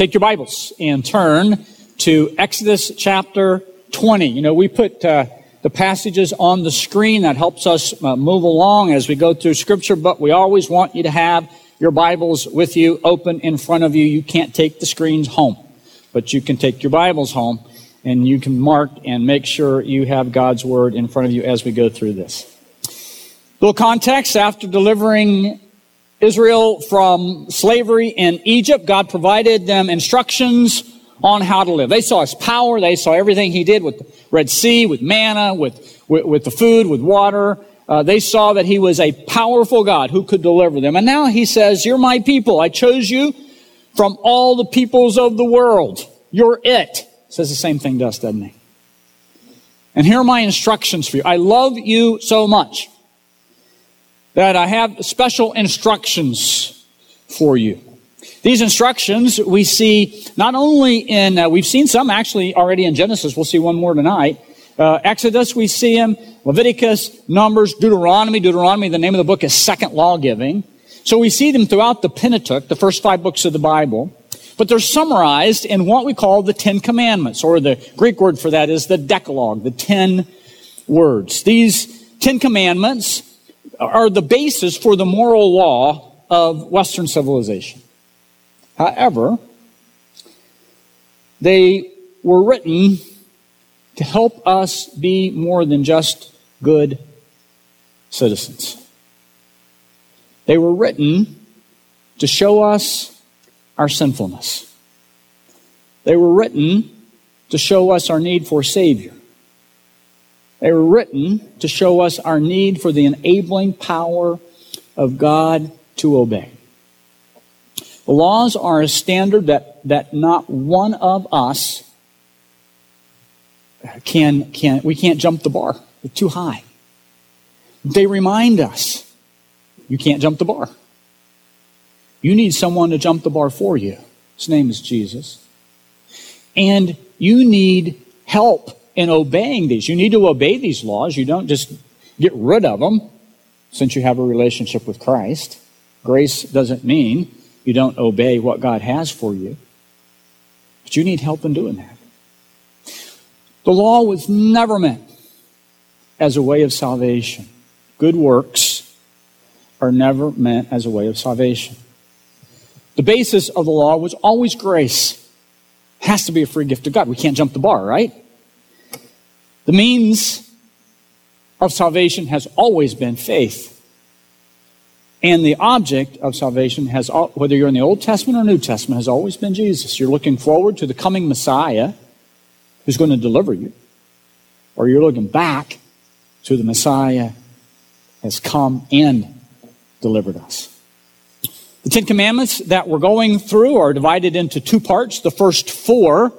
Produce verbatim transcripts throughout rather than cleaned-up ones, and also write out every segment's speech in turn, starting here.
Take your Bibles and turn to Exodus chapter twenty. You know, we put uh, the passages on the screen. That helps us uh, move along as we go through Scripture, but we always want you to have your Bibles with you, open in front of you. You can't take the screens home, but you can take your Bibles home, and you can mark and make sure you have God's Word in front of you as we go through this. A little context: after delivering Israel from slavery in Egypt, God provided them instructions on how to live. They saw His power. They saw everything He did with the Red Sea, with manna, with, with, with the food, with water. Uh, they saw that He was a powerful God who could deliver them. And now He says, "You're my people. I chose you from all the peoples of the world. You're it." Says the same thing to us, doesn't He? "And here are my instructions for you. I love you so much that I have special instructions for you." These instructions we see not only in, uh, we've seen some actually already in Genesis. We'll see one more tonight. Uh, Exodus, we see them. Leviticus, Numbers, Deuteronomy. Deuteronomy, the name of the book, is second lawgiving. So we see them throughout the Pentateuch, the first five books of the Bible. But they're summarized in what we call the Ten Commandments, or the Greek word for that is the Decalogue, the ten words. These Ten Commandments are the basis for the moral law of Western civilization. However, they were written to help us be more than just good citizens. They were written to show us our sinfulness. They were written to show us our need for a Savior. They were written to show us our need for the enabling power of God to obey. The laws are a standard that, that not one of us can, can, we can't jump the bar. They're too high. They remind us, you can't jump the bar. You need someone to jump the bar for you. His name is Jesus. And you need help in obeying these. You need to obey these laws. You don't just get rid of them since you have a relationship with Christ. Grace doesn't mean you don't obey what God has for you. But you need help in doing that. The law was never meant as a way of salvation. Good works are never meant as a way of salvation. The basis of the law was always grace. It has to be a free gift of God. We can't jump the bar, right? The means of salvation has always been faith. And the object of salvation has, whether you're in the Old Testament or New Testament, has always been Jesus. You're looking forward to the coming Messiah who's going to deliver you, or you're looking back to the Messiah has come and delivered us. The Ten Commandments that we're going through are divided into two parts. The first four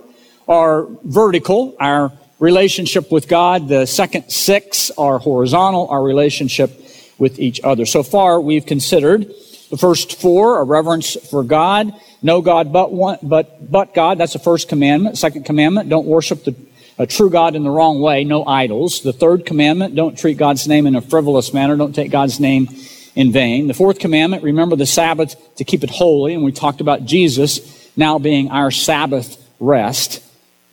are vertical, our relationship with God. The second six are horizontal, our relationship with each other. So far, we've considered the first four: a reverence for God, no God but one, but but God. That's the first commandment. Second commandment: don't worship the a true God in the wrong way, no idols. The third commandment: don't treat God's name in a frivolous manner, don't take God's name in vain. The fourth commandment: remember the Sabbath to keep it holy. And we talked about Jesus now being our Sabbath rest.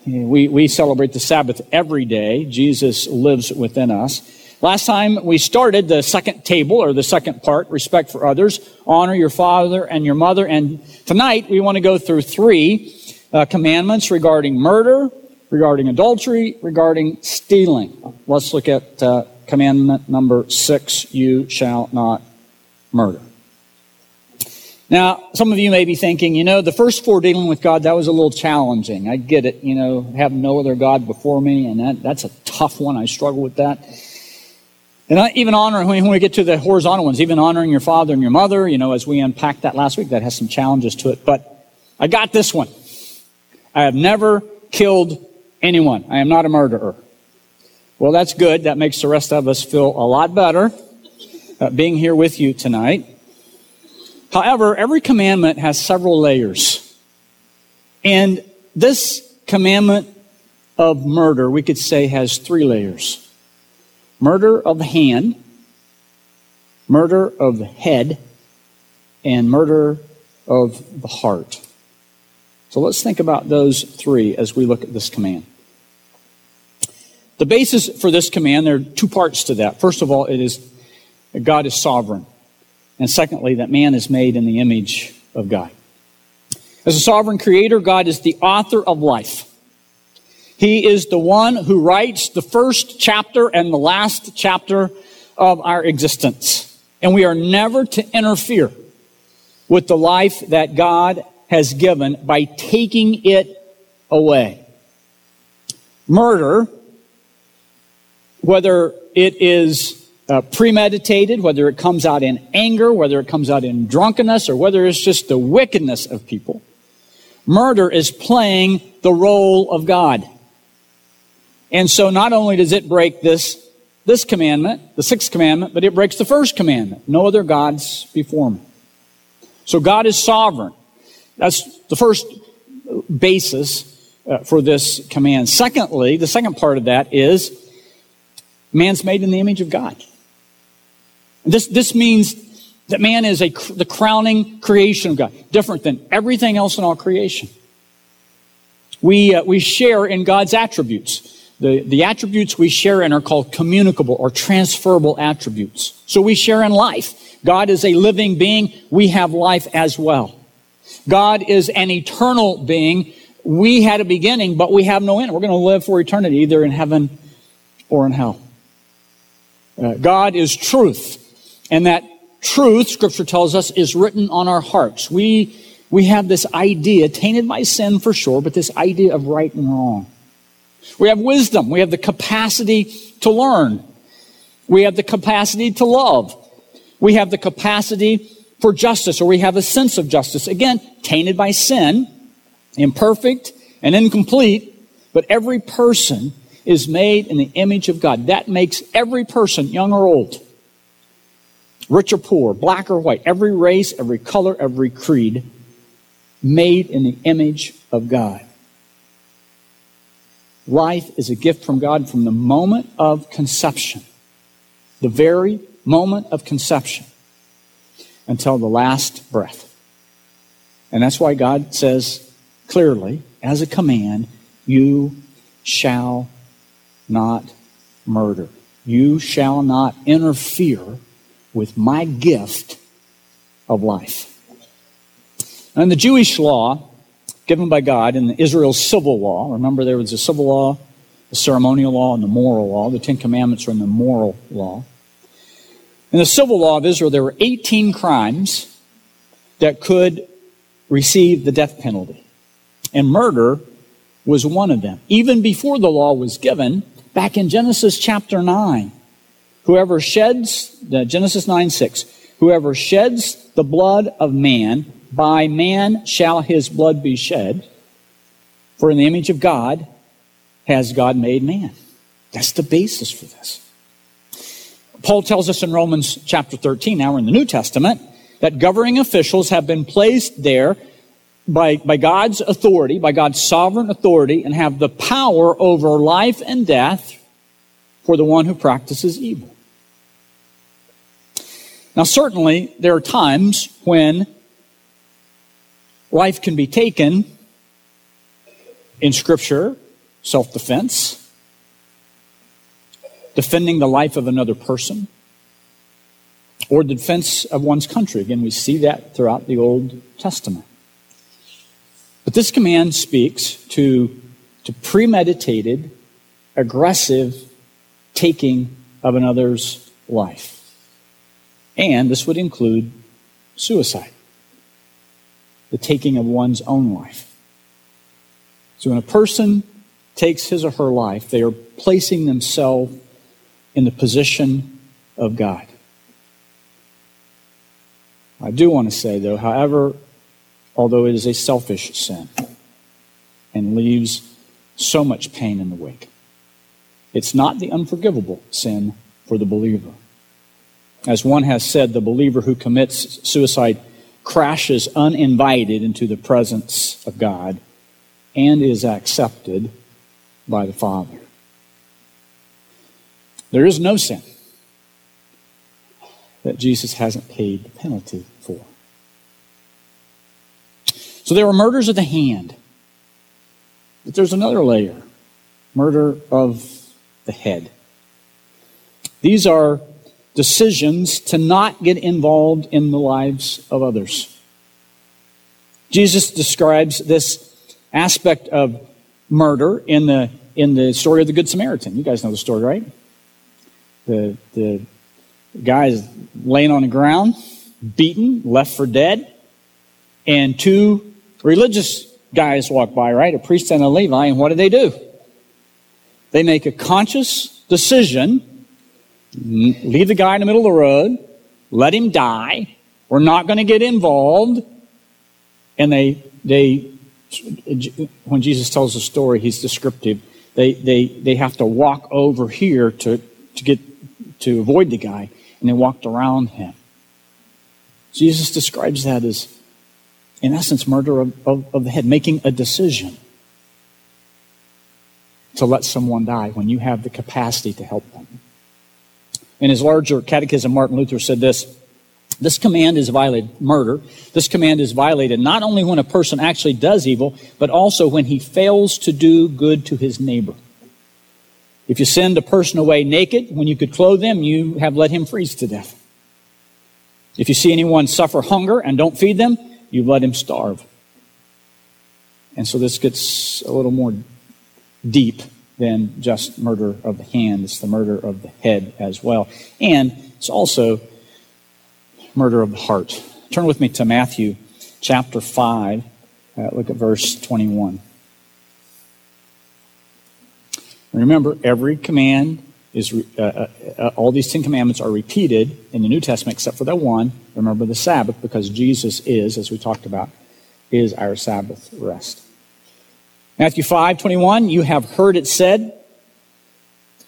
We, we celebrate the Sabbath every day. Jesus lives within us. Last time we started the second table, or the second part, respect for others, honor your father and your mother. And tonight we want to go through three uh, commandments regarding murder, regarding adultery, regarding stealing. Let's look at uh, commandment number six, you shall not murder. Now, some of you may be thinking, you know, the first four dealing with God, that was a little challenging. I get it, you know, have no other God before me, and that, that's a tough one. I struggle with that. And I, even honoring, when we get to the horizontal ones, even honoring your father and your mother, you know, as we unpacked that last week, that has some challenges to it. But I got this one. I have never killed anyone. I am not a murderer. Well, that's good. That makes the rest of us feel a lot better uh, being here with you tonight. However, every commandment has several layers. And this commandment of murder, we could say, has three layers. Murder of the hand, murder of the head, and murder of the heart. So let's think about those three as we look at this command. The basis for this command, there are two parts to that. First of all, it is that God is sovereign. And secondly, that man is made in the image of God. As a sovereign creator, God is the author of life. He is the one who writes the first chapter and the last chapter of our existence. And we are never to interfere with the life that God has given by taking it away. Murder, whether it is uh, premeditated, whether it comes out in anger, whether it comes out in drunkenness, or whether it's just the wickedness of people, murder is playing the role of God. And so not only does it break this this commandment, the sixth commandment, but it breaks the first commandment. No other gods before me. So God is sovereign. That's the first basis uh, for this command. Secondly, the second part of that is man's made in the image of God. This, this means that man is a, the crowning creation of God, different than everything else in all creation. We, uh, we share in God's attributes. The, the attributes we share in are called communicable or transferable attributes. So we share in life. God is a living being. We have life as well. God is an eternal being. We had a beginning, but we have no end. We're going to live for eternity, either in heaven or in hell. Uh, God is truth. And that truth, Scripture tells us, is written on our hearts. We, we have this idea, tainted by sin for sure, but this idea of right and wrong. We have wisdom. We have the capacity to learn. We have the capacity to love. We have the capacity for justice, or we have a sense of justice. Again, tainted by sin, imperfect and incomplete, but every person is made in the image of God. That makes every person, young or old, rich or poor, black or white, every race, every color, every creed, made in the image of God. Life is a gift from God from the moment of conception, the very moment of conception, until the last breath. And that's why God says clearly, as a command, you shall not murder. You shall not interfere with my gift of life. And in the Jewish law, given by God in Israel's civil law. Remember, there was a civil law, the ceremonial law, and the moral law. The Ten Commandments are in the moral law. In the civil law of Israel, there were eighteen crimes that could receive the death penalty. And murder was one of them. Even before the law was given, back in Genesis chapter nine, whoever sheds, Genesis nine six, whoever sheds the blood of man, by man shall his blood be shed, for in the image of God has God made man. That's the basis for this. Paul tells us in Romans chapter thirteen, now we're in the New Testament, that governing officials have been placed there by, by God's authority, by God's sovereign authority, and have the power over life and death for the one who practices evil. Now certainly there are times when life can be taken in Scripture, self-defense, defending the life of another person, or the defense of one's country. Again, we see that throughout the Old Testament. But this command speaks to, to premeditated, aggressive taking of another's life. And this would include suicide, the taking of one's own life. So when a person takes his or her life, they are placing themselves in the position of God. I do want to say, though, however, although it is a selfish sin and leaves so much pain in the wake, it's not the unforgivable sin for the believer. As one has said, the believer who commits suicide crashes uninvited into the presence of God and is accepted by the Father. There is no sin that Jesus hasn't paid the penalty for. So there were murders of the hand, But there's another layer, murder of the head. These are decisions to not get involved in the lives of others. Jesus describes this aspect of murder in the in the story of the Good Samaritan. You guys know the story, right? The the guy is laying on the ground, beaten, left for dead, and two religious guys walk by, right? A priest and a Levi, and what do they do? They make a conscious decision, leave the guy in the middle of the road, let him die, we're not going to get involved, and they, they, when Jesus tells the story, he's descriptive. They, they, they have to walk over here to, to get, to avoid the guy, and they walked around him. Jesus describes that as, in essence, murder of, of, of the head, making a decision to let someone die when you have the capacity to help them. In his larger catechism, Martin Luther said this, this command is violated, murder, this command is violated not only when a person actually does evil, but also when he fails to do good to his neighbor. If you send a person away naked, when you could clothe them, you have let him freeze to death. If you see anyone suffer hunger and don't feed them, you let him starve. And so this gets a little more deep than just murder of the hand. It's the murder of the head as well. And it's also murder of the heart. Turn with me to Matthew chapter five. Uh, look at verse twenty-one. Remember, every command is, uh, uh, all these Ten Commandments are repeated in the New Testament except for that one, remember the Sabbath, because Jesus is, as we talked about, is our Sabbath rest. Matthew five, twenty-one, you have heard it said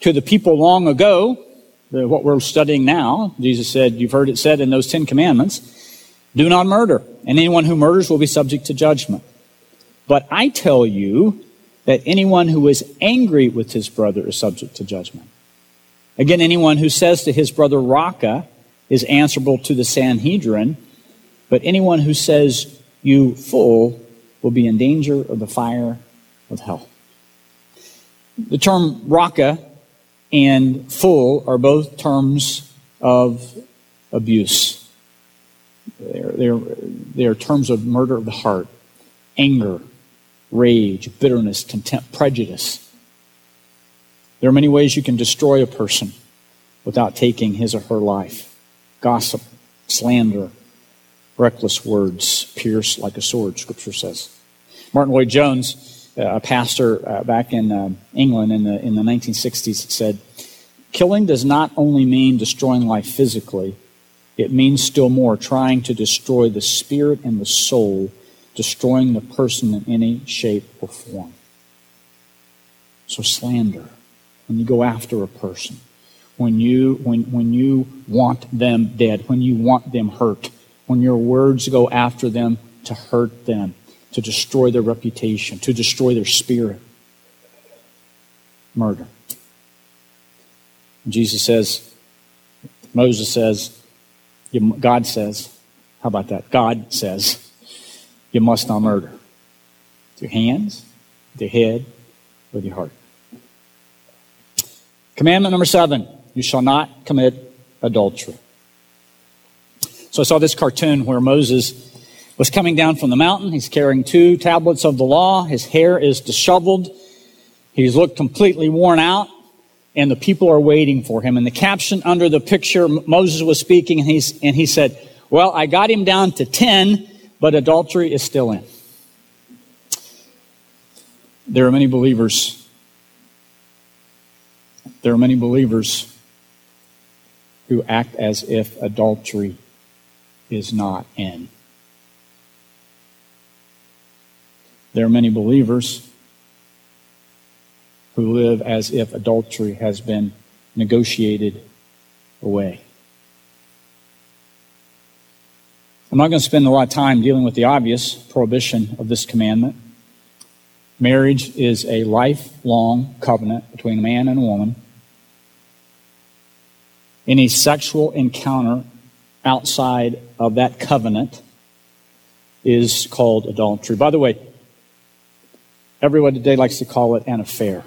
to the people long ago, the, what we're studying now, Jesus said, you've heard it said in those Ten Commandments, do not murder, and anyone who murders will be subject to judgment. But I tell you that anyone who is angry with his brother is subject to judgment. Again, anyone who says to his brother Raka is answerable to the Sanhedrin, but anyone who says, you fool, will be in danger of the fire of hell. The term Raka and fool are both terms of abuse. They're, they're, they're terms of murder of the heart, anger, rage, bitterness, contempt, prejudice. There are many ways you can destroy a person without taking his or her life. Gossip, slander, reckless words, pierce like a sword, Scripture says. Martin Lloyd-Jones, a pastor back in England in the in the nineteen sixties, said, killing does not only mean destroying life physically, it means still more trying to destroy the spirit and the soul, destroying the person in any shape or form. So slander. When you go after a person, when you when when you want them dead, when you want them hurt, when your words go after them to hurt them, to destroy their reputation, to destroy their spirit. Murder. Jesus says, Moses says, God says, how about that? God says, you must not murder. With your hands, with your head, with your heart. Commandment number seven, you shall not commit adultery. So I saw this cartoon where Moses was coming down from the mountain. He's carrying two tablets of the law. His hair is disheveled. He's looked completely worn out, and the people are waiting for him. And the caption under the picture, Moses was speaking, and, he's, and he said, well, I got him down to ten, but adultery is still in. There are many believers There are many believers who act as if adultery is not in. There are many believers who live as if adultery has been negotiated away. I'm not going to spend a lot of time dealing with the obvious prohibition of this commandment. Marriage is a lifelong covenant between a man and a woman. Any sexual encounter outside of that covenant is called adultery. By the way, Everyone today likes to call it an affair.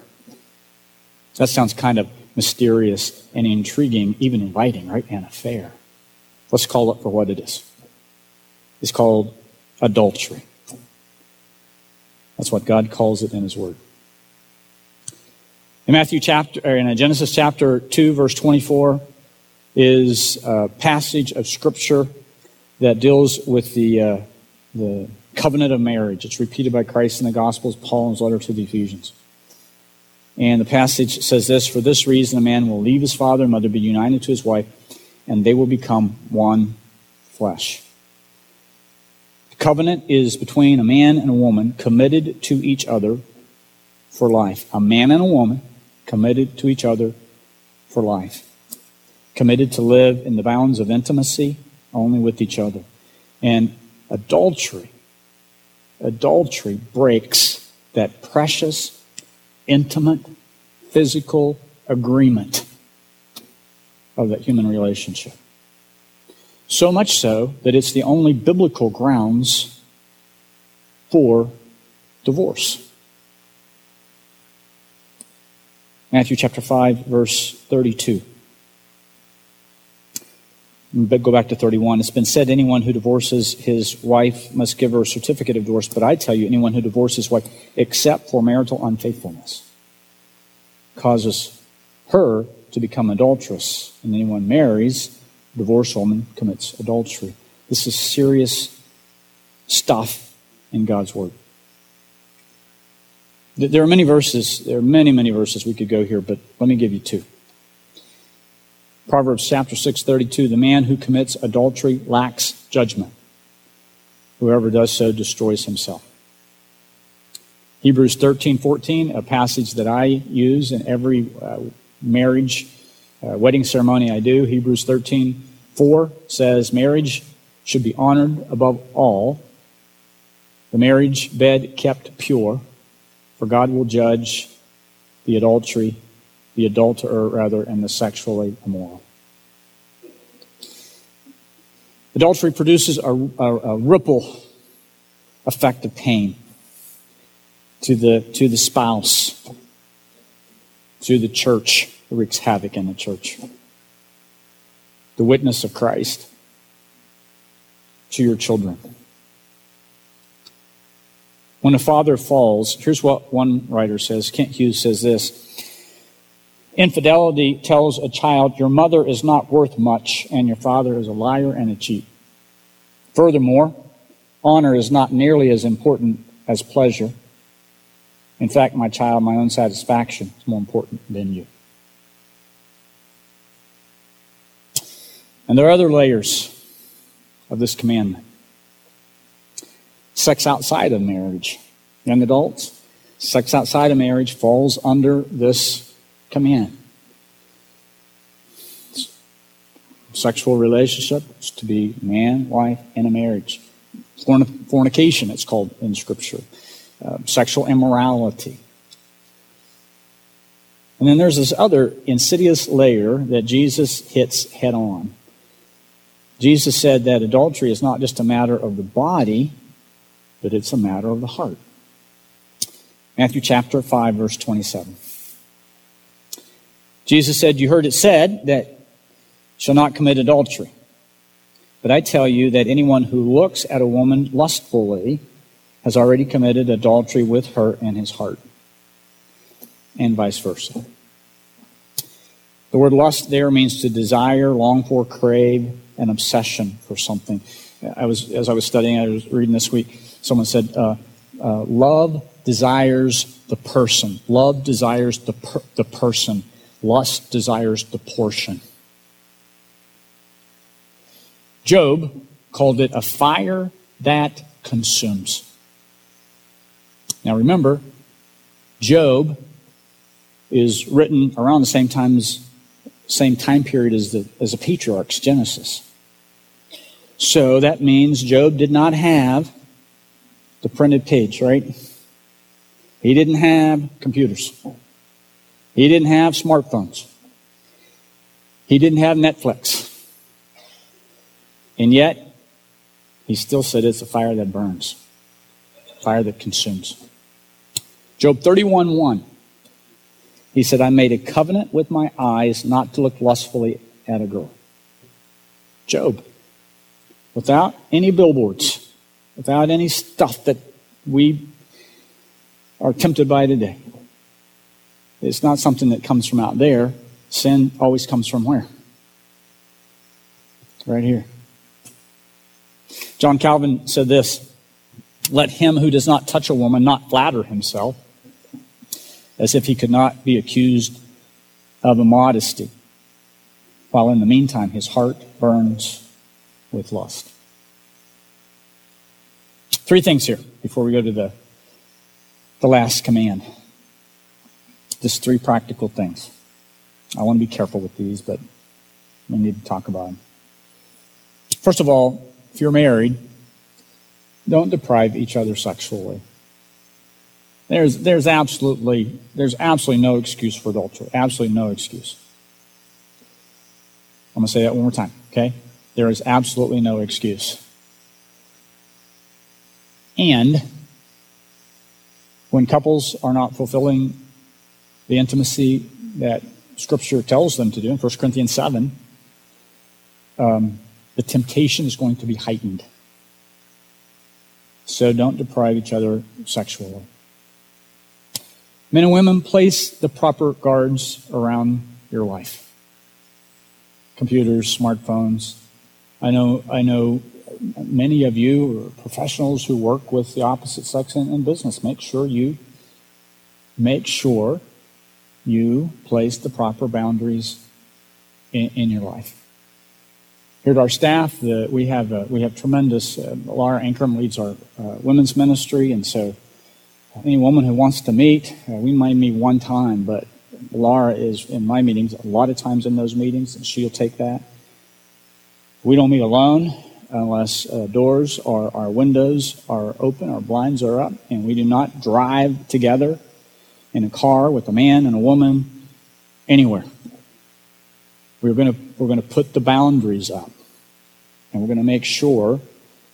That sounds kind of mysterious and intriguing, even inviting, right? An affair. Let's call it for what it is. It's called adultery. That's what God calls it in his word. In Matthew chapter, or in Genesis chapter two, verse twenty-four, is a passage of scripture that deals with the uh, the covenant of marriage. It's repeated by Christ in the Gospels, Paul in his letter to the Ephesians. And the passage says this: "For this reason, a man will leave his father and mother, be united to his wife, and they will become one flesh." The covenant is between a man and a woman committed to each other for life. A man and a woman committed to each other for life. Committed to live in the bounds of intimacy only with each other. And adultery, adultery breaks that precious, intimate, physical agreement of that human relationship. So much so that it's the only biblical grounds for divorce. Matthew chapter five, verse thirty-two. But go back to thirty-one. It's been said, anyone who divorces his wife must give her a certificate of divorce. But I tell you, anyone who divorces his wife, except for marital unfaithfulness, causes her to become adulterous. And anyone marries a divorced woman commits adultery. This is serious stuff in God's word. There are many verses. There are many, many verses we could go here, but let me give you two. Proverbs chapter six thirty-two, the man who commits adultery lacks judgment. Whoever does so destroys himself. Hebrews thirteen fourteen, a passage that I use in every uh, marriage uh, wedding ceremony I do. Hebrews thirteen four says marriage should be honored above all, the marriage bed kept pure, for God will judge the adultery the adulterer, rather, and the sexually immoral. Adultery produces a, a, a ripple effect of pain to the, to the spouse, to the church. It wreaks havoc in the church. The witness of Christ to your children. When a father falls, here's what one writer says. Kent Hughes says this: infidelity tells a child, your mother is not worth much, and your father is a liar and a cheat. Furthermore, honor is not nearly as important as pleasure. In fact, my child, my own satisfaction is more important than you. And there are other layers of this commandment. Sex outside of marriage. Young adults, sex outside of marriage falls under this command. Sexual relationship is to be man, wife, and a marriage. Forn- fornication, it's called in Scripture. Uh, sexual immorality. And then there's this other insidious layer that Jesus hits head on. Jesus said that adultery is not just a matter of the body, but it's a matter of the heart. Matthew chapter five, verse twenty-seven. Jesus said, you heard it said that you shall not commit adultery. But I tell you that anyone who looks at a woman lustfully has already committed adultery with her in his heart. And vice versa. The word lust there means to desire, long for, crave, an obsession for something. I was, as I was studying, I was reading this week, someone said, uh, uh, love desires the person. Love desires the per- the person. Lust desires the portion. Job called it a fire that consumes. Now remember, Job is written around the same times, same time period as the as the patriarchs, Genesis. So that means Job did not have the printed page, right? He didn't have computers. He didn't have smartphones. He didn't have Netflix. And yet, he still said it's a fire that burns, a fire that consumes. Job thirty-one one. He said, I made a covenant with my eyes not to look lustfully at a girl. Job, without any billboards, without any stuff that we are tempted by today. It's not something that comes from out there. Sin always comes from where? Right here. John Calvin said this, let him who does not touch a woman not flatter himself, as if he could not be accused of immodesty, while in the meantime his heart burns with lust. Three things here before we go to the, the last command. Just three practical things. I want to be careful with these, but we need to talk about them. First of all, if you're married, don't deprive each other sexually. There's there's absolutely there's absolutely no excuse for adultery. Absolutely no excuse. I'm going to say that one more time, okay? There is absolutely no excuse. And when couples are not fulfilling the intimacy that Scripture tells them to do in First Corinthians seven, um, the temptation is going to be heightened. So don't deprive each other sexually. Men and women, place the proper guards around your life. Computers, smartphones. I know I know many of you are professionals who work with the opposite sex in, in business. Make sure you make sure you place the proper boundaries in, in your life. Here at our staff, the, we have a, we have tremendous. Uh, Laura Ancrum leads our uh, women's ministry, and so. Any woman who wants to meet, uh, we might meet one time, but Laura is in my meetings a lot of times in those meetings, and she'll take that. We don't meet alone unless uh, doors or our windows are open, our blinds are up, and we do not drive together in a car with a man and a woman anywhere. We're going to we're going to put the boundaries up, and we're going to make sure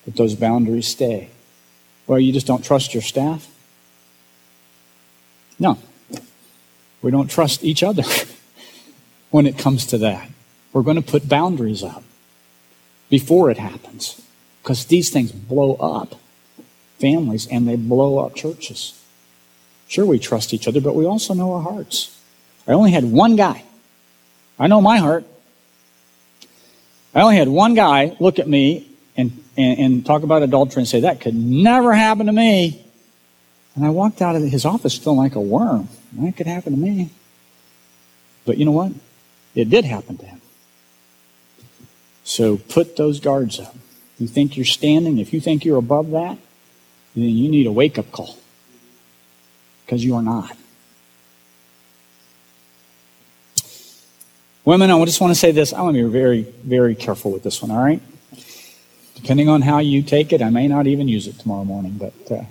that those boundaries stay. Or you just don't trust your staff? No, we don't trust each other when it comes to that. We're going to put boundaries up before it happens, because these things blow up families and they blow up churches. Sure, we trust each other, but we also know our hearts. I only had one guy. I know my heart. I only had one guy look at me and, and, and talk about adultery and say, that could never happen to me. And I walked out of his office feeling like a worm. That could happen to me. But you know what? It did happen to him. So put those guards up. You think you're standing, if you think you're above that, then you need a wake-up call. Because you are not. Women, I just want to say this. I want to be very, very careful with this one, all right? Depending on how you take it, I may not even use it tomorrow morning, but... Uh,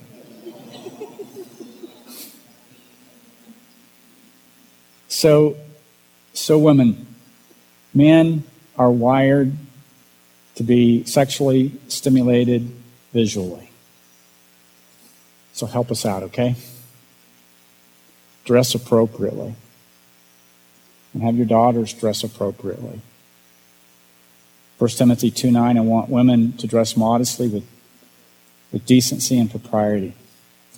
So, so women, men are wired to be sexually stimulated visually. So help us out, okay? Dress appropriately. And have your daughters dress appropriately. First Timothy two nine, I want women to dress modestly with, with decency and propriety.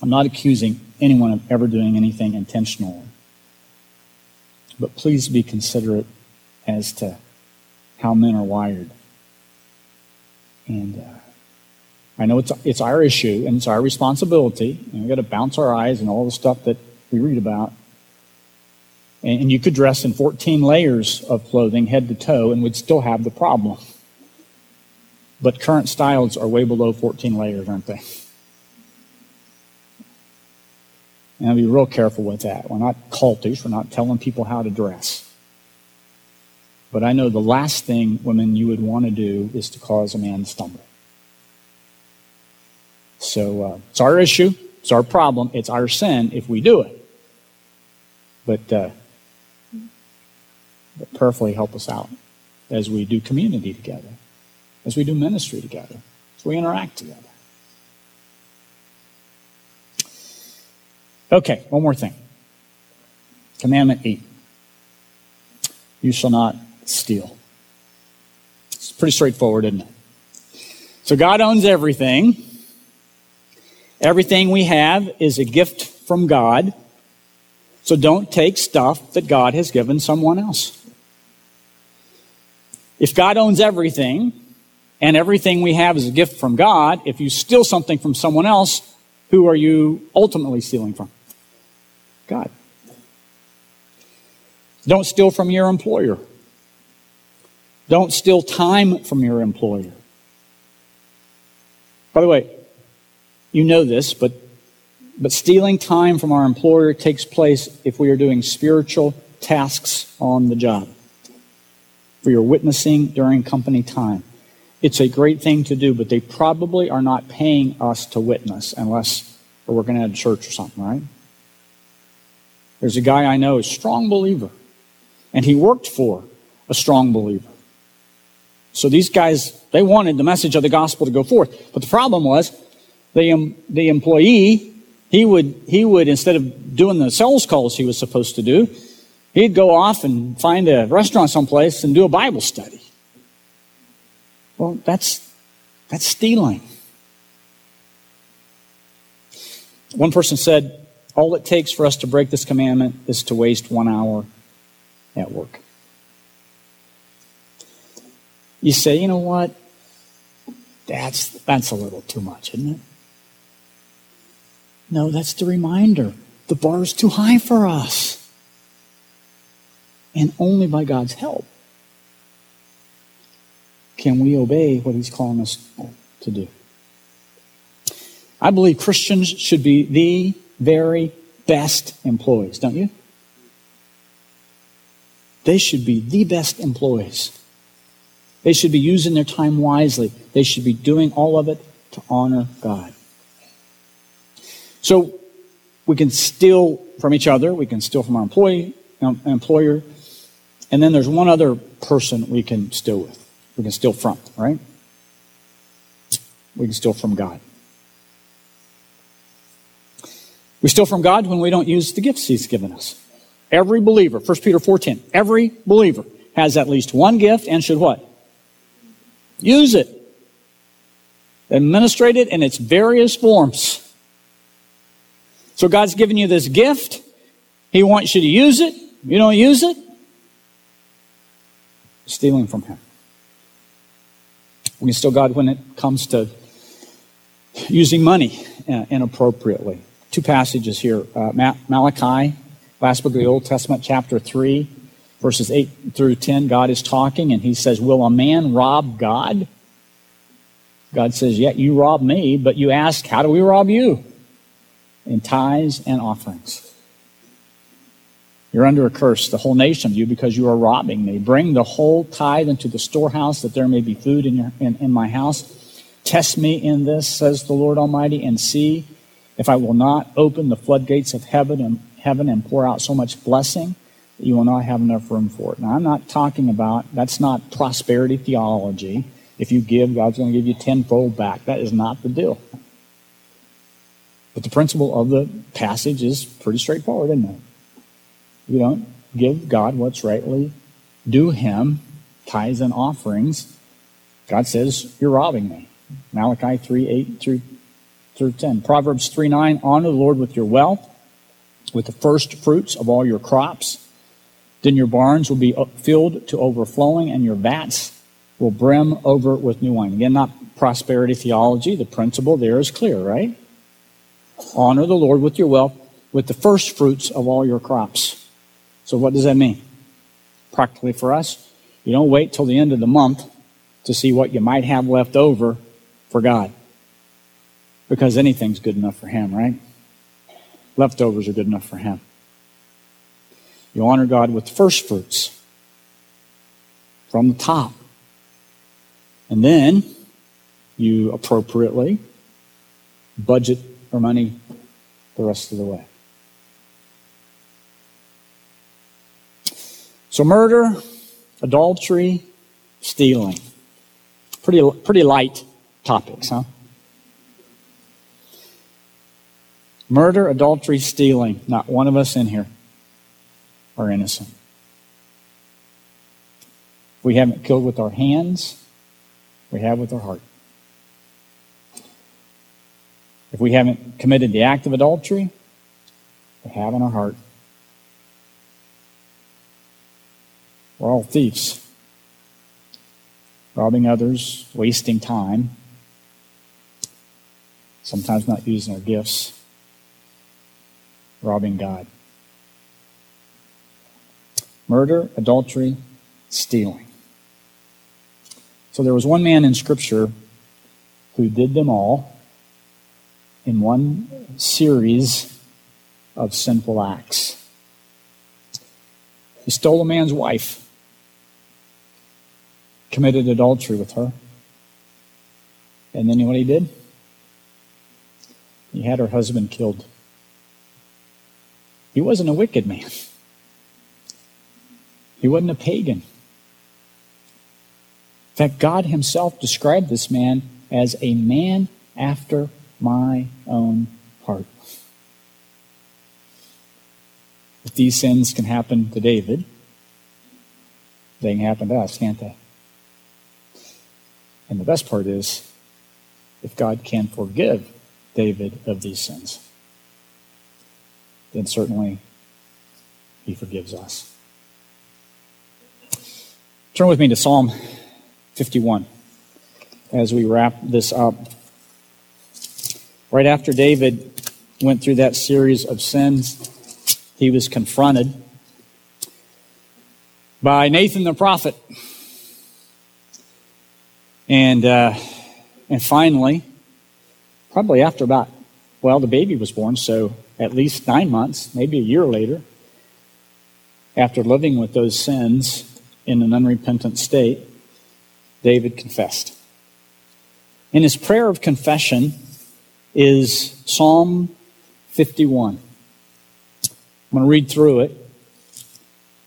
I'm not accusing anyone of ever doing anything intentionally. But please be considerate as to how men are wired. And uh, I know it's it's our issue and it's our responsibility. And we've got to bounce our eyes and all the stuff that we read about. And, and you could dress in fourteen layers of clothing, head to toe, and we'd still have the problem. But current styles are way below fourteen layers, aren't they? And be real careful with that. We're not cultish. We're not telling people how to dress. But I know the last thing, women, you would want to do is to cause a man to stumble. So uh, it's our issue. It's our problem. It's our sin if we do it. But, uh, but prayerfully help us out as we do community together, as we do ministry together, as we interact together. Okay, one more thing. Commandment eight. You shall not steal. It's pretty straightforward, isn't it? So God owns everything. Everything we have is a gift from God. So don't take stuff that God has given someone else. If God owns everything, and everything we have is a gift from God, if you steal something from someone else, who are you ultimately stealing from? God. Don't steal from your employer. Don't steal time from your employer. By the way, you know this, but, but stealing time from our employer takes place if we are doing spiritual tasks on the job. For your witnessing during company time. It's a great thing to do, but they probably are not paying us to witness unless we're working at a church or something, right? There's a guy I know, a strong believer, and he worked for a strong believer. So these guys, they wanted the message of the gospel to go forth. But the problem was the, um, the employee, he would, he would, instead of doing the sales calls he was supposed to do, he'd go off and find a restaurant someplace and do a Bible study. Well, that's that's stealing. One person said, all it takes for us to break this commandment is to waste one hour at work. You say, you know what? That's, that's a little too much, isn't it? No, that's the reminder. The bar is too high for us. And only by God's help can we obey what he's calling us to do. I believe Christians should be the very best employees, don't you? They should be the best employees. They should be using their time wisely. They should be doing all of it to honor God. So we can steal from each other. We can steal from our employee, um, employer. And then there's one other person we can steal with. We can steal from, right? We can steal from God. We steal from God when we don't use the gifts he's given us. Every believer, First Peter four ten, every believer has at least one gift and should what? Use it. Administrate it in its various forms. So God's given you this gift. He wants you to use it. You don't use it. Stealing from him. We can steal God when it comes to using money inappropriately. Two passages here. Uh, Malachi, last book of the Old Testament, chapter three, verses eight through ten. God is talking, and he says, will a man rob God? God says, yeah, you rob me, but you ask, how do we rob you? In tithes and offerings. You're under a curse, the whole nation of you, because you are robbing me. Bring the whole tithe into the storehouse, that there may be food in, your, in, in my house. Test me in this, says the Lord Almighty, and see if I will not open the floodgates of heaven and, heaven and pour out so much blessing that you will not have enough room for it. Now, I'm not talking about, that's not prosperity theology. If you give, God's going to give you tenfold back. That is not the deal. But the principle of the passage is pretty straightforward, isn't it? You don't give God what's rightly due him, tithes and offerings. God says, you're robbing me. Malachi three eight through ten. Proverbs three nine, honor the Lord with your wealth, with the first fruits of all your crops. Then your barns will be filled to overflowing, and your vats will brim over with new wine. Again, not prosperity theology. The principle there is clear, right? Honor the Lord with your wealth, with the first fruits of all your crops. So what does that mean? Practically for us, you don't wait till the end of the month to see what you might have left over for God. Because anything's good enough for him, right? Leftovers are good enough for him. You honor God with first fruits from the top. And then you appropriately budget your money the rest of the way. So murder, adultery, stealing. Pretty pretty light topics, huh? Murder, adultery, stealing. Not one of us in here are innocent. We haven't killed with our hands. We have with our heart. If we haven't committed the act of adultery, we have in our heart. We're all thieves, robbing others, wasting time, sometimes not using our gifts, robbing God. Murder, adultery, stealing. So there was one man in Scripture who did them all in one series of sinful acts. He stole a man's wife, committed adultery with her, and then you know what he did? He had her husband killed. He wasn't a wicked man. He wasn't a pagan. In fact, God himself described this man as a man after my own heart. If these sins can happen to David, they can happen to us, can't they? And the best part is, if God can forgive David of these sins, then certainly he forgives us. Turn with me to Psalm fifty-one as we wrap this up. Right after David went through that series of sins, he was confronted by Nathan the prophet. And uh, and finally, probably after about, well, the baby was born, so at least nine months, maybe a year later, after living with those sins in an unrepentant state, David confessed. And his prayer of confession is Psalm fifty-one. I'm going to read through it,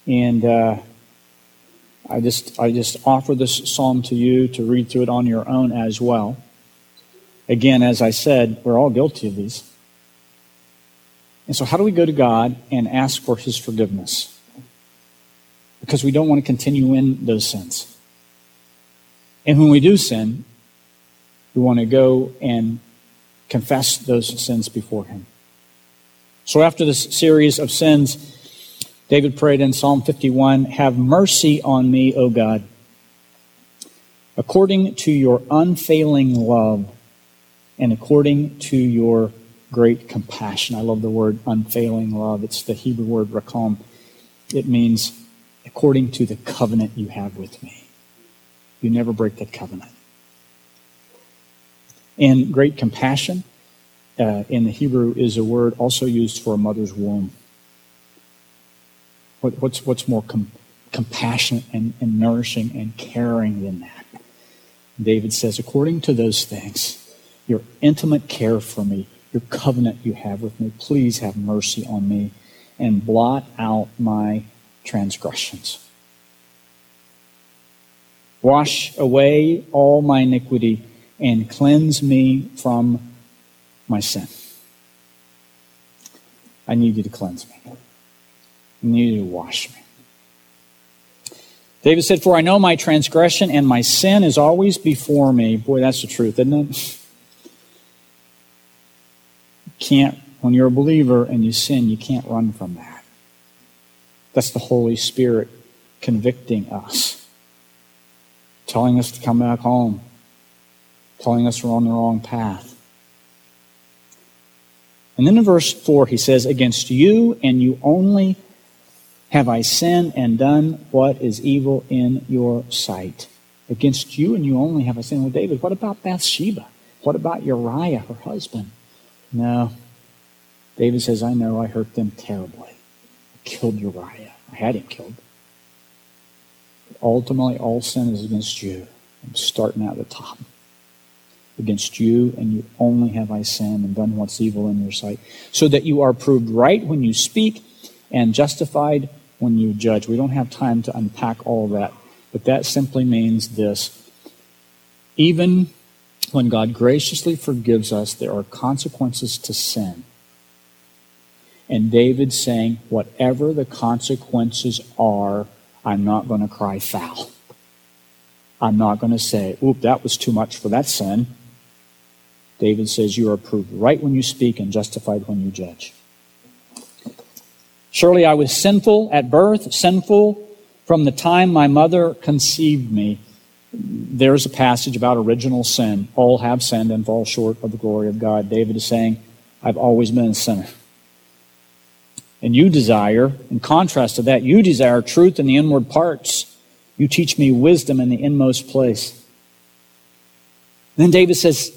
and uh, I just I just offer this psalm to you to read through it on your own as well. Again, as I said, we're all guilty of these. And so how do we go to God and ask for his forgiveness? Because we don't want to continue in those sins. And when we do sin, we want to go and confess those sins before him. So after this series of sins, David prayed in Psalm fifty-one, "Have mercy on me, O God, according to your unfailing love and according to your great compassion." I love the word unfailing love. It's the Hebrew word rakom. It means according to the covenant you have with me. You never break that covenant. And great compassion uh, in the Hebrew is a word also used for a mother's womb. What, what's, what's more com- compassionate and, and nourishing and caring than that? David says, according to those things, your intimate care for me, your covenant you have with me, please have mercy on me and blot out my transgressions. Wash away all my iniquity and cleanse me from my sin. I need you to cleanse me. I need you to wash me. David said, "For I know my transgression and my sin is always before me." Boy, that's the truth, isn't it? Can't, when you're a believer and you sin, you can't run from that. That's the Holy Spirit convicting us, telling us to come back home, telling us we're on the wrong path. And then in verse four, he says, "Against you and you only have I sinned and done what is evil in your sight." Against you and you only have I sinned. Well, David, what about Bathsheba? What about Uriah, her husband? No. David says, I know I hurt them terribly. I killed Uriah. I had him killed. But ultimately, all sin is against you. I'm starting out at the top. Against you, and you only have I sinned and done what's evil in your sight, so that you are proved right when you speak and justified when you judge. We don't have time to unpack all that, but that simply means this. Even when God graciously forgives us, there are consequences to sin. and David saying, whatever the consequences are, I'm not going to cry foul. I'm not going to say, oop, that was too much for that sin. David says, you are proved right when you speak and justified when you judge. Surely I was sinful at birth, sinful from the time my mother conceived me. There's a passage about original sin. All have sinned and fall short of the glory of God. David is saying, I've always been a sinner. And you desire, in contrast to that, you desire truth in the inward parts. You teach me wisdom in the inmost place. Then David says,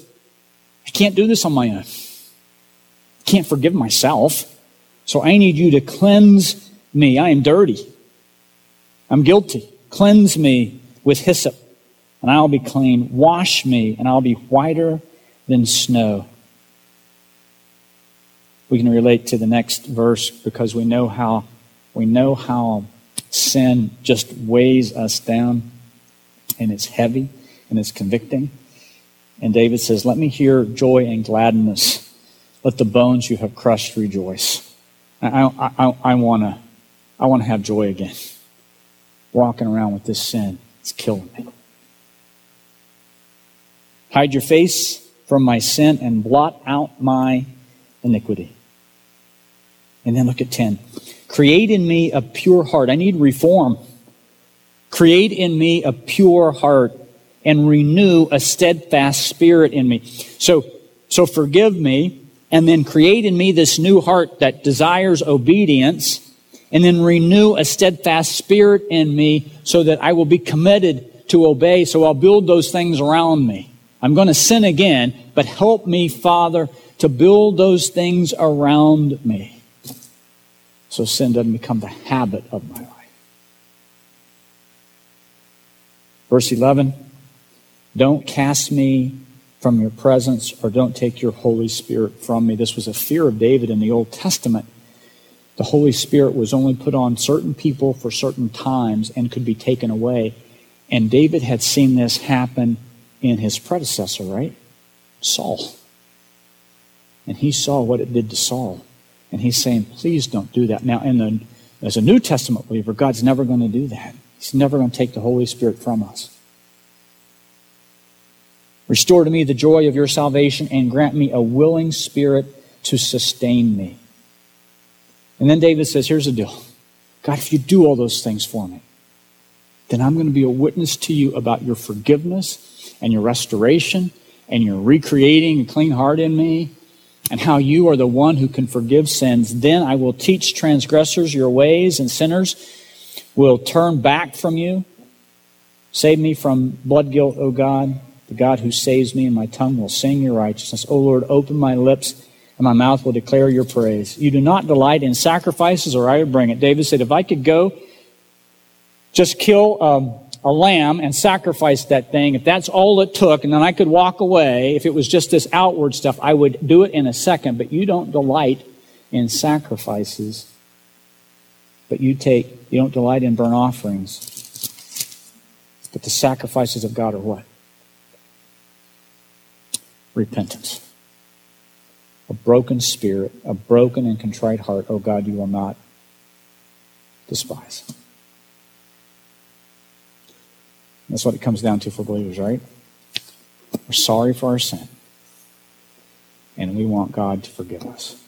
I can't do this on my own. I can't forgive myself. So I need you to cleanse me. I am dirty. I'm guilty. Cleanse me with hyssop, and I'll be clean. Wash me, and I'll be whiter than snow. We can relate to the next verse because we know how we know how sin just weighs us down, and it's heavy and it's convicting. And David says, let me hear joy and gladness. Let the bones you have crushed rejoice. I, I, I, I want to I wanna have joy again. Walking around with this sin, it's killing me. Hide your face from my sin and blot out my iniquity. And then look at ten. Create in me a pure heart. I need reform. Create in me a pure heart and renew a steadfast spirit in me. So, so forgive me, and then create in me this new heart that desires obedience, and then renew a steadfast spirit in me so that I will be committed to obey. So I'll build those things around me. I'm going to sin again, but help me, Father, to build those things around me so sin doesn't become the habit of my life. Verse eleven, don't cast me from your presence, or don't take your Holy Spirit from me. This was a fear of David in the Old Testament. The Holy Spirit was only put on certain people for certain times and could be taken away. And David had seen this happen in his predecessor, right? Saul. And he saw what it did to Saul. And he's saying, please don't do that. Now, in the, as a New Testament believer, God's never going to do that. He's never going to take the Holy Spirit from us. Restore to me the joy of your salvation and grant me a willing spirit to sustain me. And then David says, here's the deal. God, if you do all those things for me, then I'm going to be a witness to you about your forgiveness and your restoration and your recreating a clean heart in me and how you are the one who can forgive sins. Then I will teach transgressors your ways, and sinners will turn back from you. Save me from blood guilt, O God, the God who saves me, and my tongue will sing your righteousness. O Lord, open my lips, and my mouth will declare your praise. You do not delight in sacrifices, or I would bring it. David said, if I could go just kill um, a lamb and sacrifice that thing, if that's all it took, and then I could walk away, if it was just this outward stuff, I would do it in a second. But you don't delight in sacrifices, but you take, you don't delight in burnt offerings. But the sacrifices of God are what? Repentance. A broken spirit, a broken and contrite heart, oh God, you will not despise. That's what it comes down to for believers, right? We're sorry for our sin, and we want God to forgive us.